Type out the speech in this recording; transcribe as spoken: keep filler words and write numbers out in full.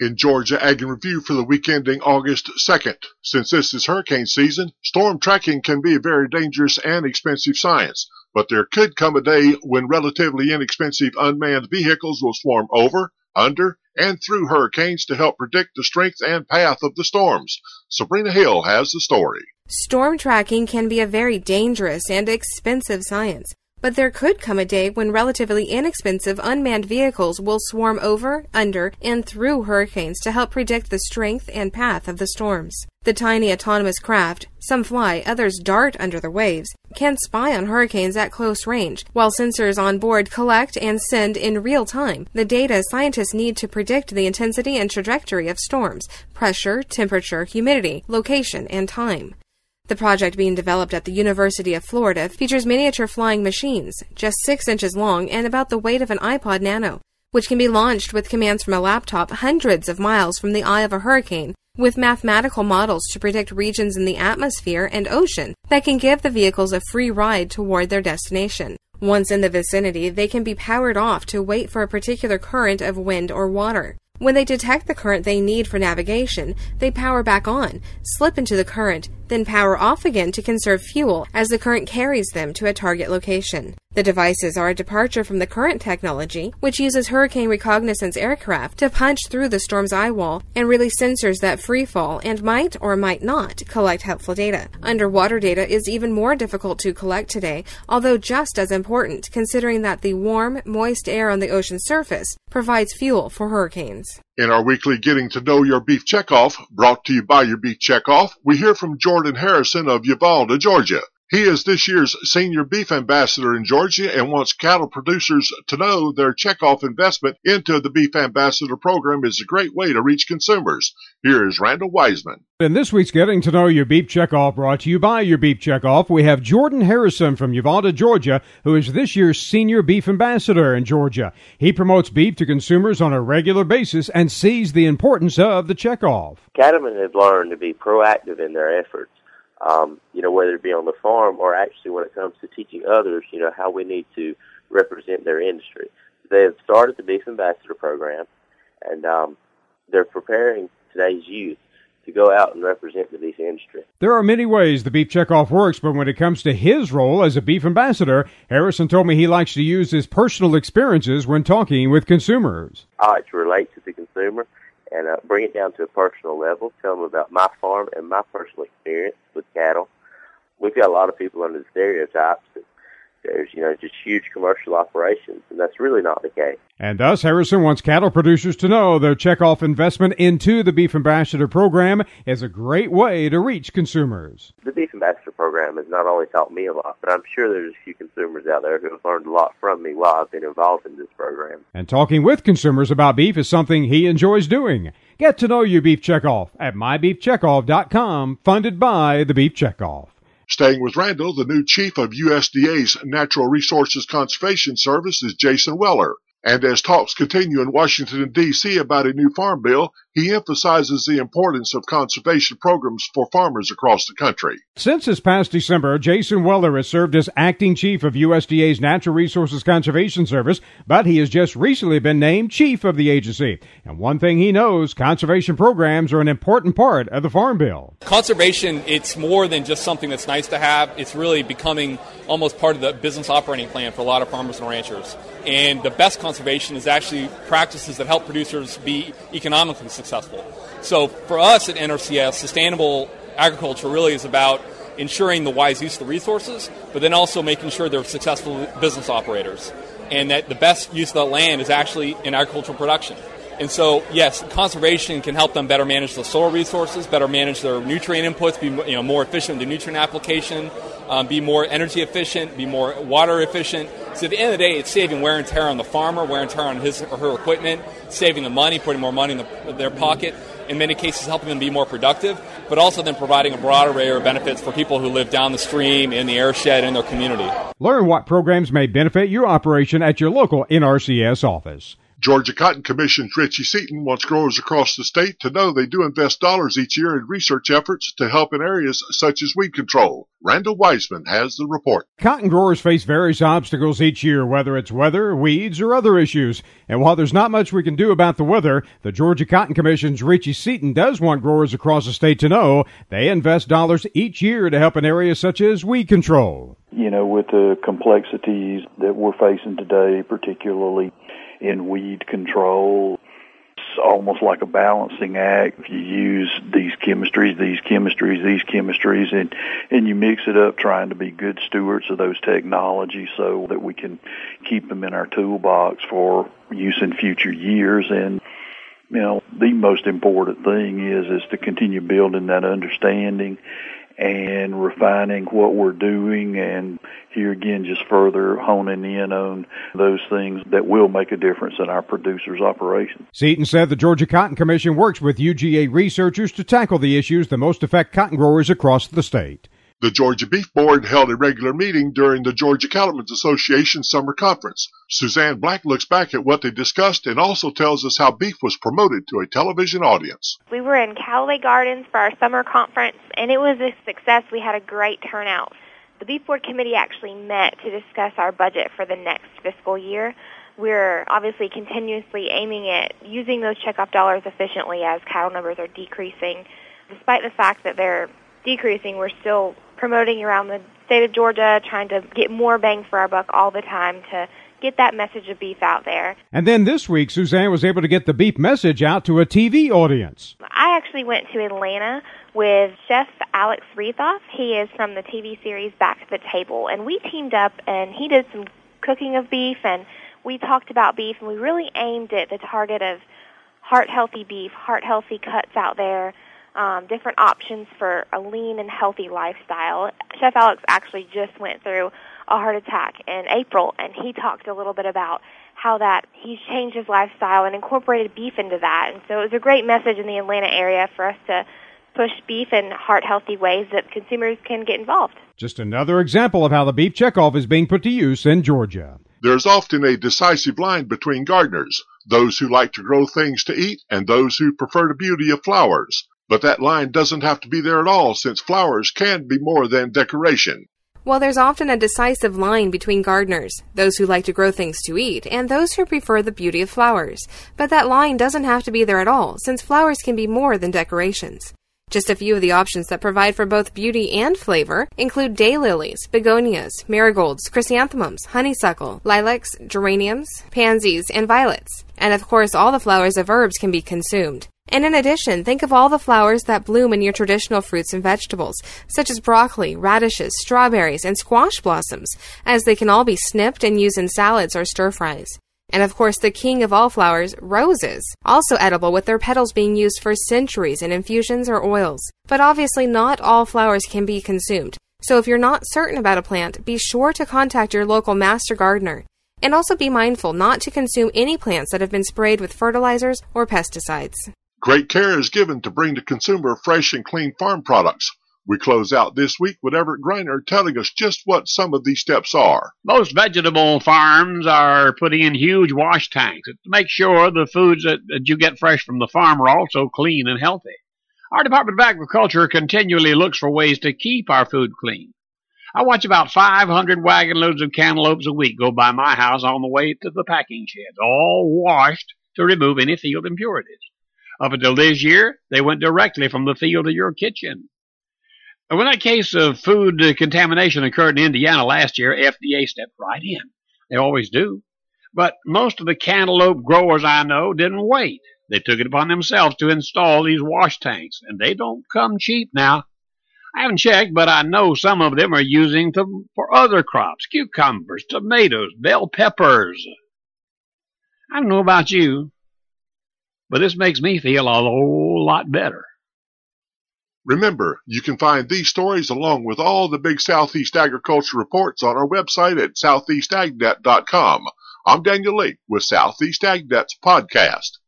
in Georgia Ag and Review for the week ending August second. Since this is hurricane season, storm tracking can be a very dangerous and expensive science, but there could come a day when relatively inexpensive unmanned vehicles will swarm over, under, and through hurricanes to help predict the strength and path of the storms. Sabrina Hill has the story. Storm tracking can be a very dangerous and expensive science, but there could come a day when relatively inexpensive unmanned vehicles will swarm over, under, and through hurricanes to help predict the strength and path of the storms. The tiny autonomous craft, some fly, others dart under the waves, can spy on hurricanes at close range, while sensors on board collect and send in real time the data scientists need to predict the intensity and trajectory of storms, pressure, temperature, humidity, location, and time. The project being developed at the University of Florida features miniature flying machines, just six inches long and about the weight of an iPod Nano, which can be launched with commands from a laptop hundreds of miles from the eye of a hurricane, with mathematical models to predict regions in the atmosphere and ocean that can give the vehicles a free ride toward their destination. Once in the vicinity, they can be powered off to wait for a particular current of wind or water. When they detect the current they need for navigation, they power back on, slip into the current, then power off again to conserve fuel as the current carries them to a target location. The devices are a departure from the current technology, which uses hurricane reconnaissance aircraft to punch through the storm's eye wall and release sensors that freefall and might or might not collect helpful data. Underwater data is even more difficult to collect today, although just as important, considering that the warm, moist air on the ocean surface provides fuel for hurricanes. In our weekly Getting to Know Your Beef Checkoff, brought to you by Your Beef Checkoff, we hear from Jordan Harrison of Uvalda, Georgia. He is this year's Senior Beef Ambassador in Georgia and wants cattle producers to know their checkoff investment into the Beef Ambassador program is a great way to reach consumers. Here is Randall Wiseman. In this week's Getting to Know Your Beef Checkoff, brought to you by Your Beef Checkoff, we have Jordan Harrison from Uvalda, Georgia, who is this year's Senior Beef Ambassador in Georgia. He promotes beef to consumers on a regular basis and sees the importance of the checkoff. Cattlemen have learned to be proactive in their efforts. Um, you know, whether it be on the farm or actually when it comes to teaching others, you know, how we need to represent their industry. They have started the Beef Ambassador program, and um, they're preparing today's youth to go out and represent the beef industry. There are many ways the Beef Checkoff works, but when it comes to his role as a beef ambassador, Harrison told me he likes to use his personal experiences when talking with consumers. I like to relate to the consumer and uh, bring it down to a personal level, tell them about my farm and my personal experience with cattle. We've got a lot of people under the stereotypes that there's, you know, just huge commercial operations, and that's really not the case. And thus, Harrison wants cattle producers to know their checkoff investment into the Beef Ambassador program is a great way to reach consumers. The Beef Ambassador program has not only taught me a lot, but I'm sure there's a few consumers out there who have learned a lot from me while I've been involved in this program. And talking with consumers about beef is something he enjoys doing. Get to know your Beef Checkoff at my beef checkoff dot com, funded by the Beef Checkoff. Staying with Randall, the new chief of U S D A's Natural Resources Conservation Service is Jason Weller. And as talks continue in Washington, D C about a new farm bill, he emphasizes the importance of conservation programs for farmers across the country. Since this past December, Jason Weller has served as acting chief of U S D A's Natural Resources Conservation Service, but he has just recently been named chief of the agency. And one thing he knows, conservation programs are an important part of the Farm Bill. Conservation, it's more than just something that's nice to have. It's really becoming almost part of the business operating plan for a lot of farmers and ranchers. And the best conservation is actually practices that help producers be economically successful. So for us at N R C S, sustainable agriculture really is about ensuring the wise use of the resources, but then also making sure they're successful business operators and that the best use of the land is actually in agricultural production. And so, yes, conservation can help them better manage the soil resources, better manage their nutrient inputs, be you know, more efficient with the nutrient application, um, be more energy efficient, be more water efficient. So at the end of the day, it's saving wear and tear on the farmer, wear and tear on his or her equipment, saving the money, putting more money in the, their pocket, in many cases helping them be more productive, but also then providing a broad array of benefits for people who live down the stream, in the airshed, in their community. Learn what programs may benefit your operation at your local N R C S office. Georgia Cotton Commission's Richie Seaton wants growers across the state to know they do invest dollars each year in research efforts to help in areas such as weed control. Randall Wiseman has the report. Cotton growers face various obstacles each year, whether it's weather, weeds, or other issues. And while there's not much we can do about the weather, the Georgia Cotton Commission's Richie Seaton does want growers across the state to know they invest dollars each year to help in areas such as weed control. You know, with the complexities that we're facing today, particularly in weed control, it's almost like a balancing act. If you use these chemistries, these chemistries, these chemistries, and, and you mix it up trying to be good stewards of those technologies so that we can keep them in our toolbox for use in future years. And, you know, the most important thing is, is to continue building that understanding and refining what we're doing, and here again just further honing in on those things that will make a difference in our producers' operations. Seaton said the Georgia Cotton Commission works with U G A researchers to tackle the issues that most affect cotton growers across the state. The Georgia Beef Board held a regular meeting during the Georgia Cattlemen's Association Summer Conference. Suzanne Black looks back at what they discussed and also tells us how beef was promoted to a television audience. We were in Callaway Gardens for our summer conference, and it was a success. We had a great turnout. The Beef Board Committee actually met to discuss our budget for the next fiscal year. We're obviously continuously aiming at using those checkoff dollars efficiently as cattle numbers are decreasing. Despite the fact that they're decreasing, we're still promoting around the state of Georgia, trying to get more bang for our buck all the time to get that message of beef out there. And then this week, Suzanne was able to get the beef message out to a T V audience. I actually went to Atlanta with Chef Alex Rethoff. He is from the T V series Back to the Table. And we teamed up, and he did some cooking of beef, and we talked about beef, and we really aimed at the target of heart-healthy beef, heart-healthy cuts out there, Um, different options for a lean and healthy lifestyle. Chef Alex actually just went through a heart attack in April, and he talked a little bit about how that he's changed his lifestyle and incorporated beef into that. And so it was a great message in the Atlanta area for us to push beef in heart-healthy ways that consumers can get involved. Just another example of how the beef checkoff is being put to use in Georgia. There's often a decisive line between gardeners, those who like to grow things to eat and those who prefer the beauty of flowers. But that line doesn't have to be there at all, since flowers can be more than decoration. Well, there's often a decisive line between gardeners, those who like to grow things to eat, and those who prefer the beauty of flowers. But that line doesn't have to be there at all, since flowers can be more than decorations. Just a few of the options that provide for both beauty and flavor include daylilies, begonias, marigolds, chrysanthemums, honeysuckle, lilacs, geraniums, pansies, and violets. And of course, all the flowers of herbs can be consumed. And in addition, think of all the flowers that bloom in your traditional fruits and vegetables, such as broccoli, radishes, strawberries, and squash blossoms, as they can all be snipped and used in salads or stir-fries. And of course, the king of all flowers, roses, also edible, with their petals being used for centuries in infusions or oils. But obviously, not all flowers can be consumed. So if you're not certain about a plant, be sure to contact your local master gardener. And also be mindful not to consume any plants that have been sprayed with fertilizers or pesticides. Great care is given to bring to consumer fresh and clean farm products. We close out this week with Everett Greiner telling us just what some of these steps are. Most vegetable farms are putting in huge wash tanks to make sure the foods that, that you get fresh from the farm are also clean and healthy. Our Department of Agriculture continually looks for ways to keep our food clean. I watch about five hundred wagon loads of cantaloupes a week go by my house on the way to the packing sheds, all washed to remove any field impurities. Up until this year, they went directly from the field to your kitchen. When that case of food contamination occurred in Indiana last year, F D A stepped right in. They always do. But most of the cantaloupe growers I know didn't wait. They took it upon themselves to install these wash tanks, and they don't come cheap now. I haven't checked, but I know some of them are using them for other crops, cucumbers, tomatoes, bell peppers. I don't know about you, but this makes me feel a whole lot better. Remember, you can find these stories along with all the big Southeast Agriculture reports on our website at southeast agnet dot com. I'm Daniel Lake with Southeast Agnet's podcast.